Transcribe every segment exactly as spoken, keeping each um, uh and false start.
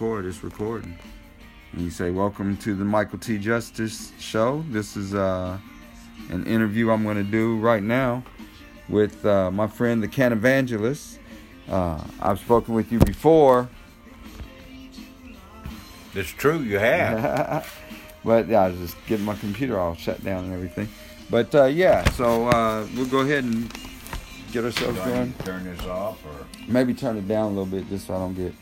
Record, it's recording. And you say, welcome to the Michael T. Justice show. This is uh, an interview I'm going to do right now with uh, my friend, the Cannavangelist. Uh, I've spoken with you before. It's true, you have. But yeah, I was just getting my computer all shut down and everything. But uh, yeah, so uh, we'll go ahead and get ourselves going. Turn this off, or maybe turn it down a little bit just so I don't get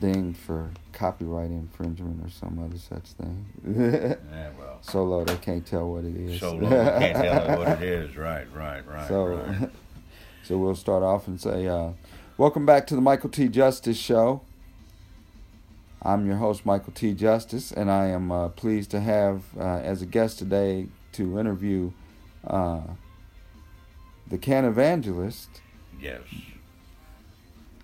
dinged for copyright infringement or some other such thing. Yeah, well. So low they can't tell what it is. So low they can't tell what it is. Right, right, right. So, right. So we'll start off and say, uh, welcome back to the Michael T. Justice Show. I'm your host, Michael T. Justice, and I am uh, pleased to have uh, as a guest today to interview uh, the Cannavangelist. Yes.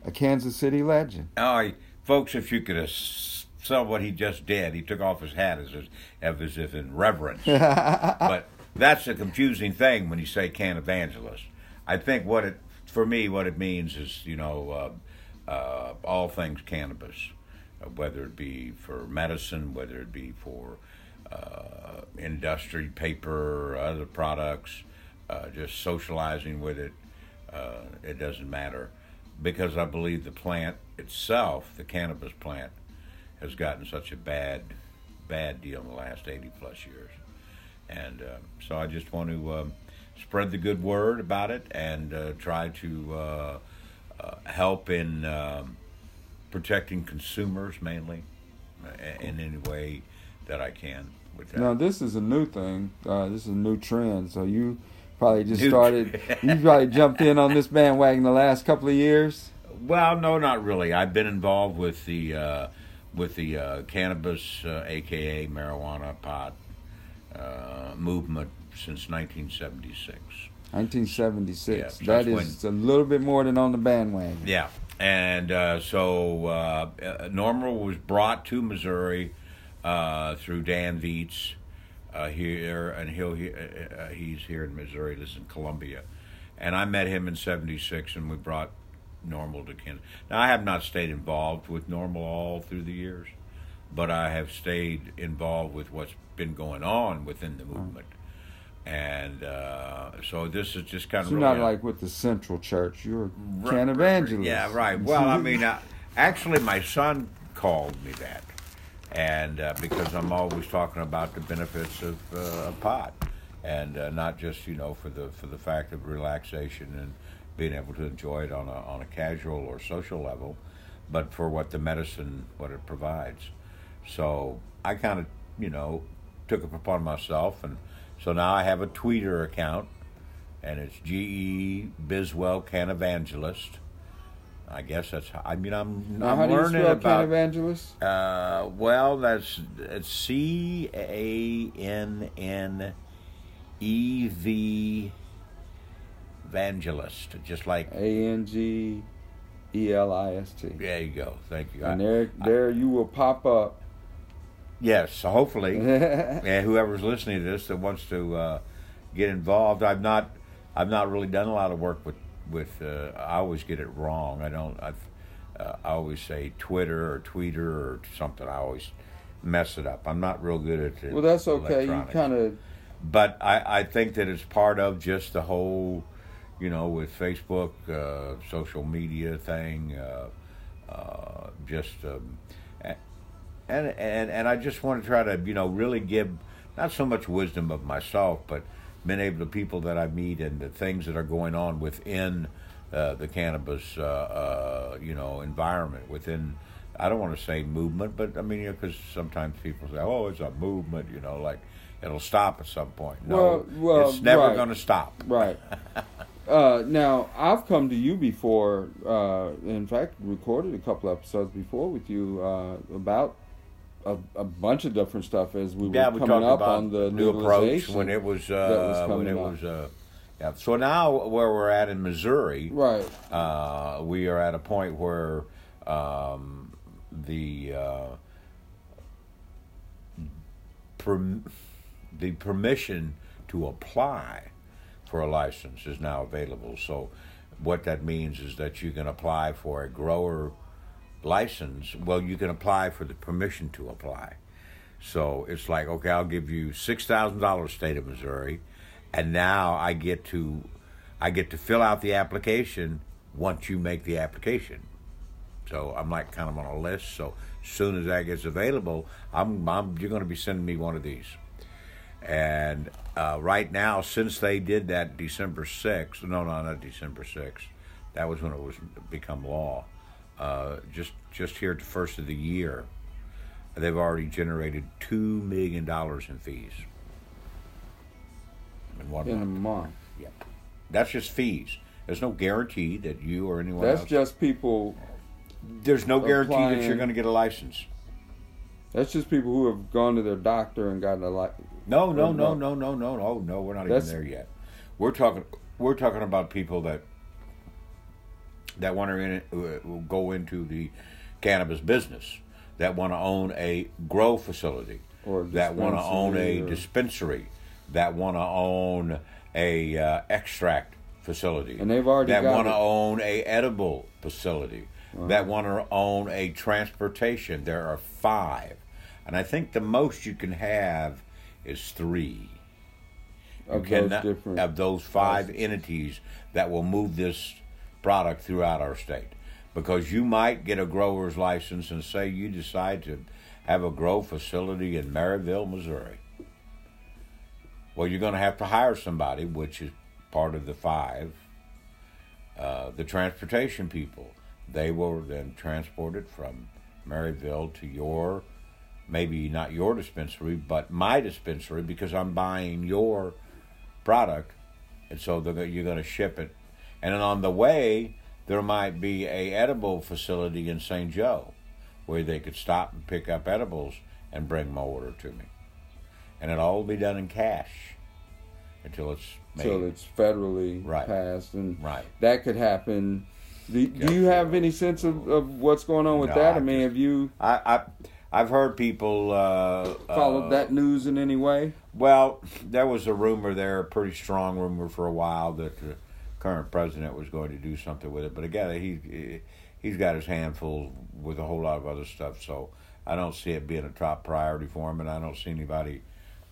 A Kansas City legend. I. Folks, if you could saw what he just did, he took off his hat as if, as if in reverence. But that's a confusing thing when you say Cannavangelist. I think what it, for me, what it means is, you know, uh, uh, all things cannabis, whether it be for medicine, whether it be for uh, industry, paper, other products, uh, just socializing with it, uh, it doesn't matter. Because I believe the plant itself, the cannabis plant, has gotten such a bad, bad deal in the last eighty plus years. And uh, so I just want to um, spread the good word about it and uh, try to uh, uh, help in um, protecting consumers mainly uh, in any way that I can. With that. Now this is a new thing, uh, this is a new trend, so you... Probably just started, you probably jumped in on this bandwagon the last couple of years? Well, no, not really. I've been involved with the uh, with the uh, cannabis, uh, a k a marijuana, pot uh, movement since nineteen seventy-six. nineteen seventy-six. Yeah, that is when, a little bit more than on the bandwagon. Yeah. And uh, so uh, NORML was brought to Missouri uh, through Dan Viets. Uh, here and he'll he, uh, he's here in Missouri, lives in Columbia, and I met him in seventy-six, and we brought NORML to Kansas. Now I have not stayed involved with NORML all through the years, but I have stayed involved with what's been going on within the movement, and uh, so this is just kind so of. You're really not like with the Central Church. You're right, Cannavangelist. Yeah, right. Well, I mean, I, actually, my son called me that. And uh, because I'm always talking about the benefits of uh, a pot, and uh, not just you know for the for the fact of relaxation and being able to enjoy it on a on a casual or social level, but for what the medicine what it provides. So I kind of you know took it upon myself, and so now I have a Twitter account, and it's G E Bizwell Can Evangelist. I guess that's how, I mean, I'm, now, I'm how learning do you spell about... Cannavangelist? Uh, well, that's it's C A N N E V Evangelist, just like... A N G E L I S T. There you go, thank you. And I, there, there I, you will pop up. Yes, hopefully. And whoever's listening to this that wants to uh, get involved, I've not, I've not really done a lot of work with With uh, I always get it wrong. I don't. I've, uh, I always say Twitter or Tweeter or something. I always mess it up. I'm not real good at it. Well, that's okay. You kind of. But I, I think that it's part of just the whole, you know, with Facebook, uh, social media thing, uh, uh, just um, and and and I just want to try to you know really give not so much wisdom of myself, but. Been able to people that I meet and the things that are going on within uh, the cannabis, uh, uh, you know, environment within. I don't want to say movement, but I mean, because you know, sometimes people say, "Oh, it's a movement," you know, like it'll stop at some point. No, well, well, it's never right. going to stop. Right. uh, now, I've come to you before. Uh, in fact, recorded a couple episodes before with you uh, about. A, a bunch of different stuff as we yeah, were coming we up on the new approach when it was, uh, was when it up. was, uh, yeah. So now where we're at in Missouri, right? Uh, we are at a point where um, the uh, per, the permission to apply for a license is now available. So what that means is that you can apply for a grower license, well, you can apply for the permission to apply. So it's like, okay, I'll give you six thousand dollars, state of Missouri, and now I get to I get to fill out the application once you make the application. So I'm like kind of on a list. So as soon as that gets available, I'm, I'm you're going to be sending me one of these. And uh, right now, since they did that December sixth, no, no, not December sixth, that was when it was become law. Uh, just just here at the first of the year, they've already generated two million dollars in fees. In one in month. A month. Yep. That's just fees. There's no guarantee that you or anyone That's else. That's just people. There's no guarantee applying. That you're going to get a license. That's just people who have gone to their doctor and gotten a license. No, no, no, no, no, no, no, no. We're not That's, even there yet. We're talking. We're talking about people that that want to in, uh, go into the cannabis business, that want to own a grow facility, or a that want to own a or, dispensary, that want to own a uh, extract facility, and they've already that want to own a edible facility, uh-huh. that want to own a transportation. There are five, and I think the most you can have is three. You of cannot, those different of those five places. Entities that will move this product throughout our state. Because you might get a grower's license and say you decide to have a grow facility in Maryville, Missouri. Well, you're going to have to hire somebody, which is part of the five. Uh, the transportation people, they will then transport it from Maryville to your, maybe not your dispensary, but my dispensary, because I'm buying your product, and so they're, you're going to ship it. And then on the way, there might be a edible facility in Saint Joe where they could stop and pick up edibles and bring my order to me. And it'll all be done in cash until it's made. Until it's federally right. passed. And right. that could happen. Do, do yeah, you have any sense of, of what's going on with no, that? I, I mean, just, have you... I, I, I've heard people... Uh, followed uh, that news in any way? Well, there was a rumor there, a pretty strong rumor for a while that... Uh, current president was going to do something with it, but again, he he's got his handful with a whole lot of other stuff, so I don't see it being a top priority for him, and I don't see anybody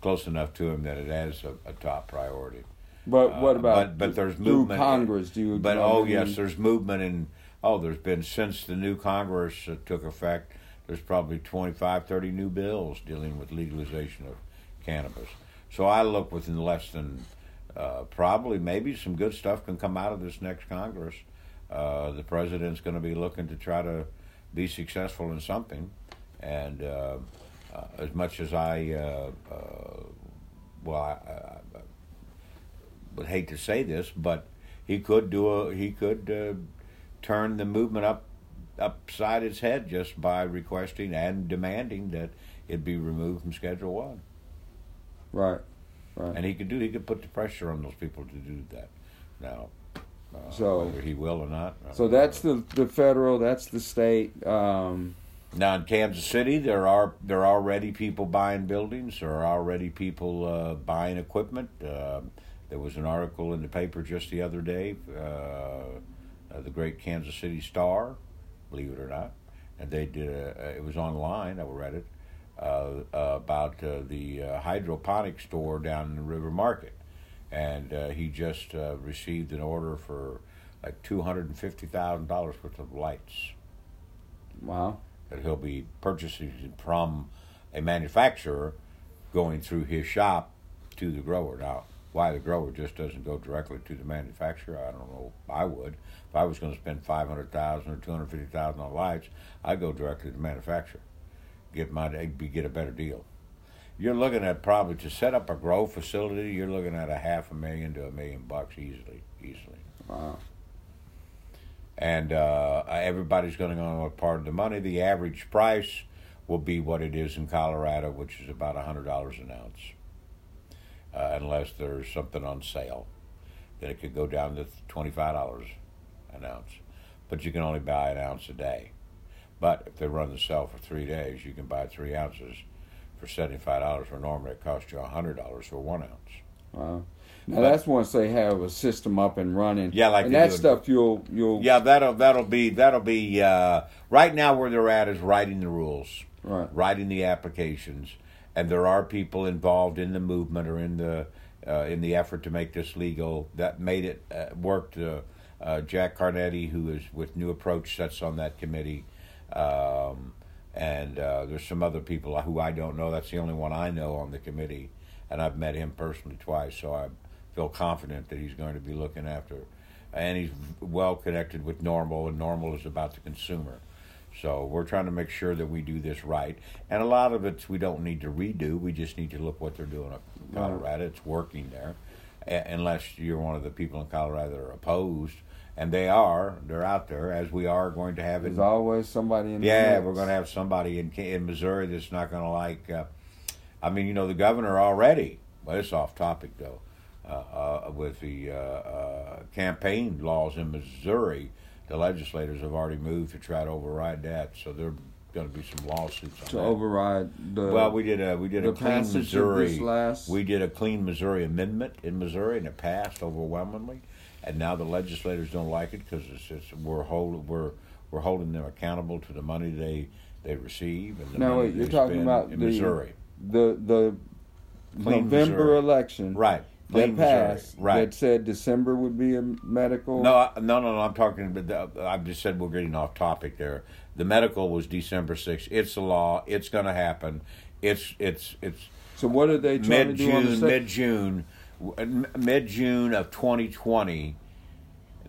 close enough to him that it has a, a top priority. But what about uh, but, but there's through movement Congress? Do you? But oh yes, there's movement, and oh, there's been since the new Congress uh, took effect. There's probably twenty-five, thirty new bills dealing with legalization of cannabis. So I look within less than. Uh, probably, maybe some good stuff can come out of this next Congress. Uh, the president's going to be looking to try to be successful in something. And uh, uh, as much as I, uh, uh, well, I, I would hate to say this, but he could do a he could uh, turn the movement up upside its head just by requesting and demanding that it be removed from Schedule One. Right. Right. And he could do. He could put the pressure on those people to do that. Now, uh, so, whether he will or not. So that's the, the federal. That's the state. Um, now in Kansas City, there are there are already people buying buildings. There are already people uh, buying equipment. Uh, there was an article in the paper just the other day, uh, uh, the Great Kansas City Star, believe it or not, and they did. A, it was online. I read it. Uh, uh, about uh, the uh, hydroponic store down in the River Market, and uh, he just uh, received an order for like two hundred and fifty thousand dollars worth of lights. Wow! That he'll be purchasing from a manufacturer, going through his shop to the grower. Now, why the grower just doesn't go directly to the manufacturer, I don't know. I would if I was going to spend five hundred thousand or two hundred fifty thousand on lights, I'd go directly to the manufacturer. Get my get a better deal. You're looking at probably to set up a grow facility. You're looking at a half a million to a million bucks easily, easily. Wow. And uh, everybody's going to own a part of the money. The average price will be what it is in Colorado, which is about a hundred dollars an ounce, uh, unless there's something on sale. Then it could go down to twenty-five dollars an ounce, but you can only buy an ounce a day. But if they run the sale for three days, you can buy three ounces for seventy-five dollars, where normally it costs you one hundred dollars for one ounce. Wow. Now but, that's once they have a system up and running. Yeah, like and that do. stuff you'll you'll. Yeah, that'll that'll be that'll be uh, right now where they're at is writing the rules, right. writing the applications, and there are people involved in the movement or in the uh, in the effort to make this legal that made it uh, worked. Uh, uh, Jack Cardetti, who is with New Approach, that's on that committee, um, and uh, there's some other people who I don't know. That's the only one I know on the committee, and I've met him personally twice, so I feel confident that he's going to be looking after. And he's well connected with NORML, and NORML is about the consumer. So we're trying to make sure that we do this right. And a lot of it we don't need to redo. We just need to look what they're doing up in Colorado. It's working there, a- unless you're one of the people in Colorado that are opposed. And they are. They're out there, as we are going to have it. There's always somebody in Yeah, the we're going to have somebody in, in Missouri that's not going to like... Uh, I mean, you know, the governor already... Well, it's off topic, though. Uh, uh, with the uh, uh, campaign laws in Missouri, the legislators have already moved to try to override that. So there are going to be some lawsuits on to that. override the well, we did a we did a clean Missouri last... we did a Clean Missouri amendment in Missouri, and it passed overwhelmingly. And now the legislators don't like it because it's, it's we're hold we're we're holding them accountable to the money they they receive and the now, money wait, you're talking about in the, Missouri. The the clean November Missouri. election, right? That passed, right. That said December would be a medical... No, I, no, no, no, I'm talking about... I've just said we're getting off topic there. The medical was December sixth. It's a law. It's going to happen. It's... it's it's. So what are they trying mid-June, to do on the Mid-June, mid-June of twenty twenty,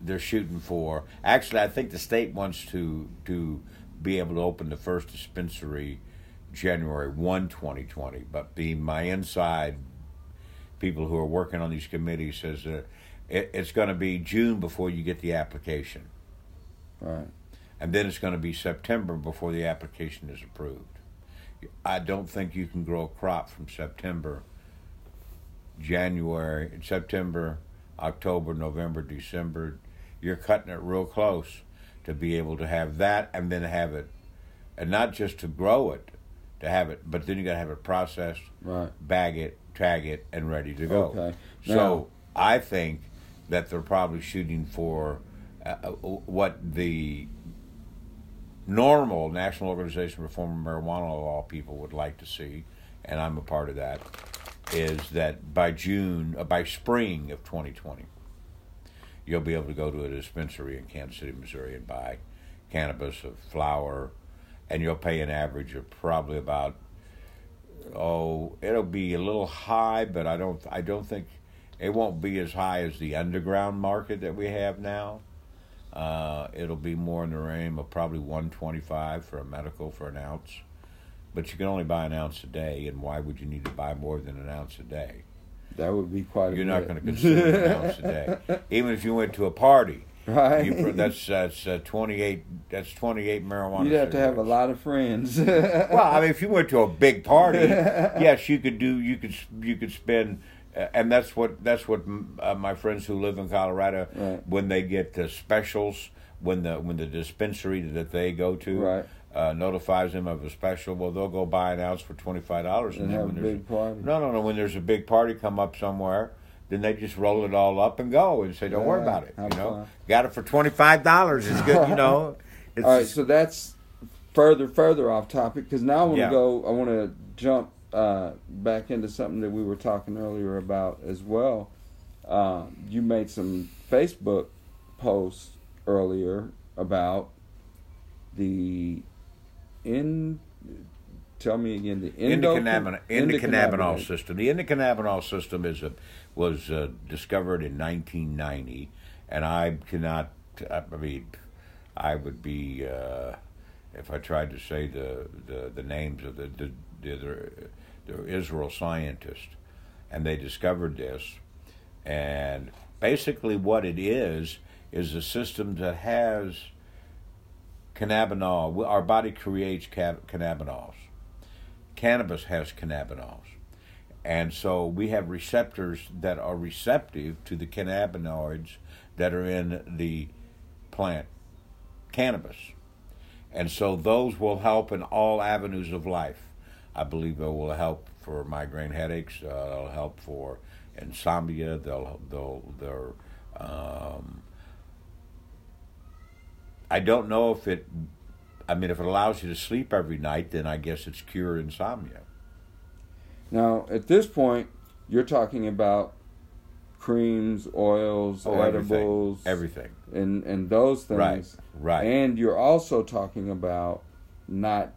they're shooting for... Actually, I think the state wants to, to be able to open the first dispensary January first, twenty twenty, but being my inside... people who are working on these committees says that it, it's going to be June before you get the application. Right. And then it's going to be September before the application is approved. I don't think you can grow a crop from September, January, September, October, November, December. You're cutting it real close to be able to have that and then have it, and not just to grow it, to have it, but then you got to have it processed, right. bag it, tag it, and ready to go. Okay. Now, so I think that they're probably shooting for uh, what the normal National Organization Reform of Marijuana Law people would like to see, and I'm a part of that, is that by June, uh, by spring of twenty twenty, you'll be able to go to a dispensary in Kansas City, Missouri, and buy cannabis of flower, and you'll pay an average of probably about... Oh, it'll be a little high, but I don't. I don't think it won't be as high as the underground market that we have now. Uh, it'll be more in the range of probably one twenty-five for a medical for an ounce, but you can only buy an ounce a day. And why would you need to buy more than an ounce a day? That would be quite. You're a not going to consume an ounce a day, even if you went to a party. Right. You, that's that's uh, twenty-eight. That's twenty-eight marijuana. You'd have cigarettes. to have a lot of friends. Well, I mean, if you went to a big party, yes, you could do. You could you could spend, uh, and that's what that's what uh, my friends who live in Colorado, right. when they get the specials, when the when the dispensary that they go to right. uh, notifies them of a special, well, they'll go buy an ounce for twenty-five dollars and, and have when a big party. No, no, no. When there's a big party come up somewhere. Then they just roll it all up and go and say, don't yeah, worry about it. You know, fine. Got it for twenty-five dollars. It's good, you know. It's all right, just... so that's further, further off topic because now I want to yeah. go, I want to jump uh, back into something that we were talking earlier about as well. Uh, you made some Facebook posts earlier about the in. Tell me again the endocannabinol endocannabinol system. The endocannabinol system is a was uh, discovered in nineteen ninety, and I cannot. I mean, I would be uh, if I tried to say the, the, the names of the the the, the, the Israel scientists, and they discovered this, and basically what it is is a system that has cannabinol. Our body creates cannabinols. Cannabis has cannabinols, and so we have receptors that are receptive to the cannabinoids that are in the plant cannabis, and so those will help in all avenues of life. I believe it will help for migraine headaches. Uh, it'll help for insomnia, they'll, they'll, they're, um, I don't know if it, I mean, if it allows you to sleep every night, then I guess it's cure insomnia. Now, at this point, you're talking about creams, oils, oh, edibles, everything, everything. And, and those things. Right, right. And you're also talking about not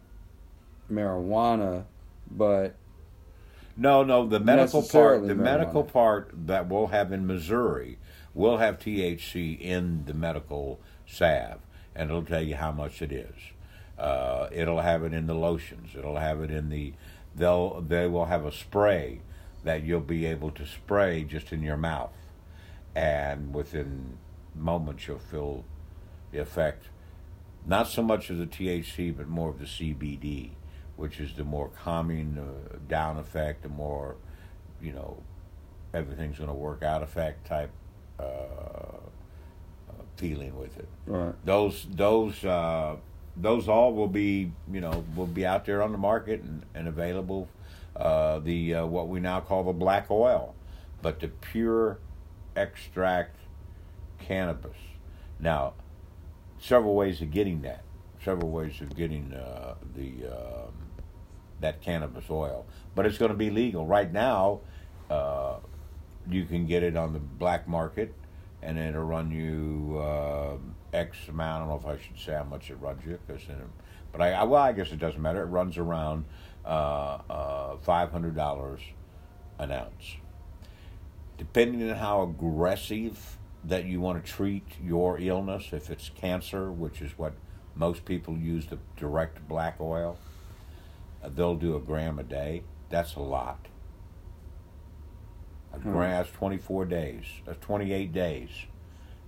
marijuana, but no, no, the medical part, the marijuana. medical part that we'll have in Missouri will have T H C in the medical salve, and it'll tell you how much it is. Uh, it'll have it in the lotions. It'll have it in the, they'll, they will have a spray that you'll be able to spray just in your mouth, and within moments you'll feel the effect, not so much of the T H C, but more of the C B D, which is the more calming uh, down effect, the more, you know, everything's going to work out effect type uh, uh, feeling with it. Right. Those, those, uh, those all will be, you know, will be out there on the market and, and available. Uh, the uh, what we now call the black oil, but the pure extract cannabis. Now, several ways of getting that, several ways of getting uh, the um, that cannabis oil, but it's going to be legal right now. Uh, you can get it on the black market, and it'll run you uh, X amount. I don't know if I should say how much it runs you, because but I well I guess it doesn't matter. It runs around. Uh, uh, five hundred dollars an ounce. Depending on how aggressive that you want to treat your illness, if it's cancer, which is what most people use the direct black oil, uh, they'll do a gram a day. That's a lot. A hmm. gram, that's twenty-four days. That's twenty-eight days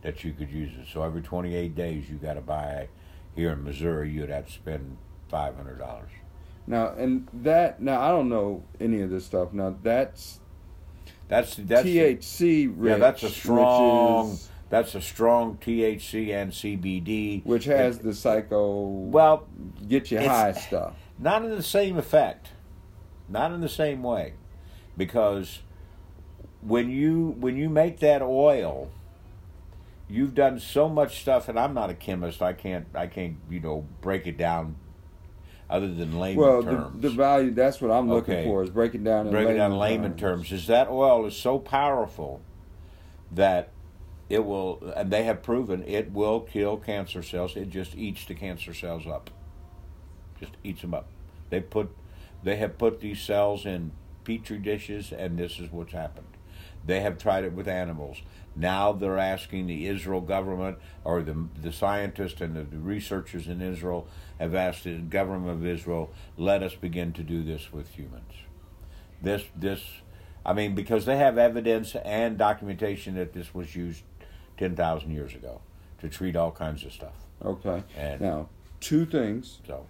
that you could use it. So every twenty-eight days you got to buy, here in Missouri, you'd have to spend five hundred dollars. Now, and that, now I don't know any of this stuff. Now, that's that's, that's T H C rich. Yeah, that's a strong, is, that's a strong T H C and C B D. Which has it, the psycho, well, get you high stuff. Not in the same effect. Not in the same way. Because when you, when you make that oil, you've done so much stuff, and I'm not a chemist. I can't, I can't, you know, break it down other than layman well, terms. The, the value, that's what I'm looking okay. for, is breaking down in breaking layman, down layman terms. terms. Is that oil is so powerful that it will, and they have proven, it will kill cancer cells. It just eats the cancer cells up. Just eats them up. They put, they have put these cells in petri dishes, and this is what's happened. They have tried it with animals. Now they're asking the Israel government, or the the scientists and the, the researchers in Israel have asked the government of Israel, let us begin to do this with humans. This, this, I mean, because they have evidence and documentation that this was used ten thousand years ago to treat all kinds of stuff. Okay. And now, two things. So,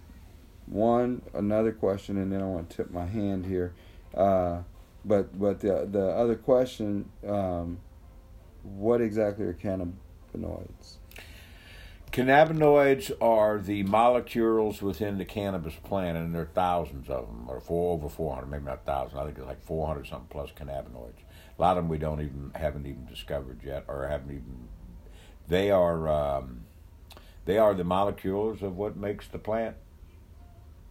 one, another question, and then I want to tip my hand here. Uh, but but the the other question, um, what exactly are cannabinoids? Cannabinoids are the molecules within the cannabis plant, and there are thousands of them, or four, over four hundred, maybe not one thousand. I think it's like four hundred something plus cannabinoids. A lot of them we don't even, haven't even discovered yet, or haven't even, they are, um, they are the molecules of what makes the plant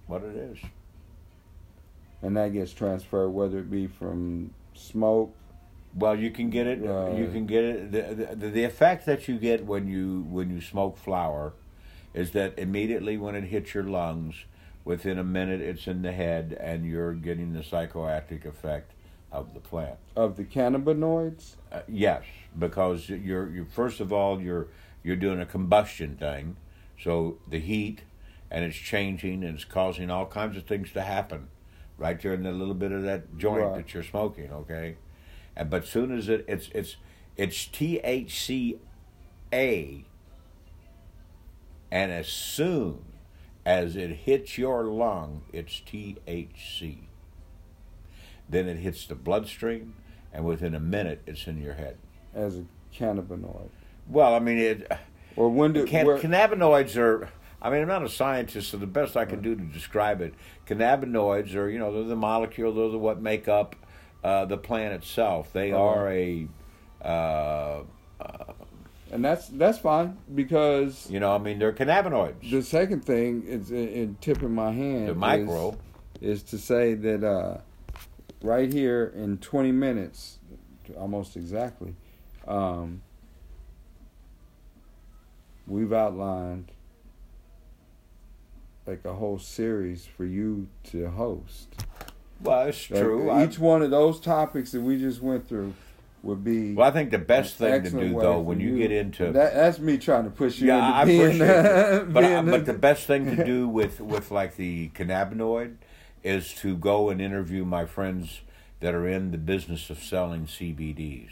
what it is. And that gets transferred, whether it be from smoke. Well, you can get it. Uh, you can get it. The, the the effect that you get when you when you smoke flower, is that immediately when it hits your lungs, within a minute it's in the head, and you're getting the psychoactive effect of the plant. Of the cannabinoids? Uh, yes, because you're you first of all you're you're doing a combustion thing, so the heat, and it's changing and it's causing all kinds of things to happen, right there in the little bit of that joint right. that you're smoking. Okay. And but soon as it it's it's it's T H C A, and as soon as it hits your lung, it's T H C. Then it hits the bloodstream, and within a minute, it's in your head. As a cannabinoid. Well, I mean it. Or when do can, cannabinoids are? I mean, I'm not a scientist, so the best I can do to describe it. Cannabinoids are, you know, they're the molecule, they're the what make up. uh, the plan itself. They uh-huh. are a... Uh, uh, and that's that's fine, because... You know, I mean, they're cannabinoids. The second thing is in tipping my hand... The micro. Is, is to say that uh, right here in twenty minutes, almost exactly, um, we've outlined like a whole series for you to host. Well, it's like true. Each I, one of those topics that we just went through would be... Well, I think the best thing to do, though, when you, you get into... That, that's me trying to push you yeah, into being... Yeah, I appreciate it. But, I, but the best thing to do with, with, like, the cannabinoid is to go and interview my friends that are in the business of selling C B Ds.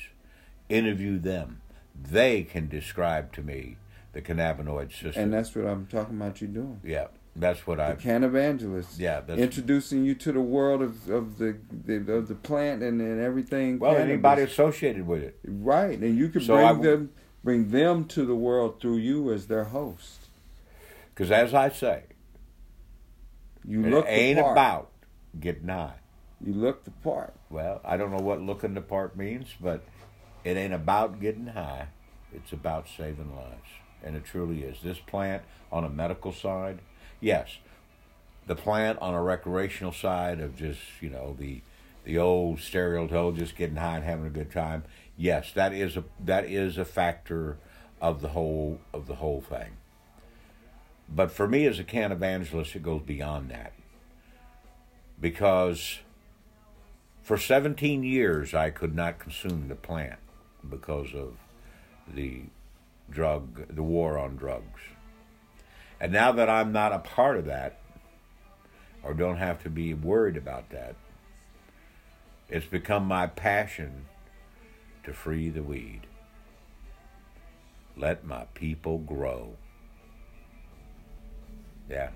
Interview them. They can describe to me the cannabinoid system. And that's what I'm talking about you doing. Yeah. That's what I... The Cannavangelist. Yeah. That's, introducing you to the world of, of the of the plant and, and everything. Well, cannabis. Anybody associated with it. Right. And you can so bring, I, them, bring them to the world through you as their host. Because as I say, you look the ain't part. About getting high. You look the part. Well, I don't know what looking the part means, but it ain't about getting high. It's about saving lives. And it truly is. This plant on a medical side... Yes, the plant on a recreational side of just, you know, the the old stereotype, just getting high and having a good time. Yes, that is a that is a factor of the whole of the whole thing. But for me as a cannavangelist, it goes beyond that, because for seventeen years I could not consume the plant because of the drug, the war on drugs. And now that I'm not a part of that, or don't have to be worried about that, it's become my passion to free the weed. Let my people grow. Yeah.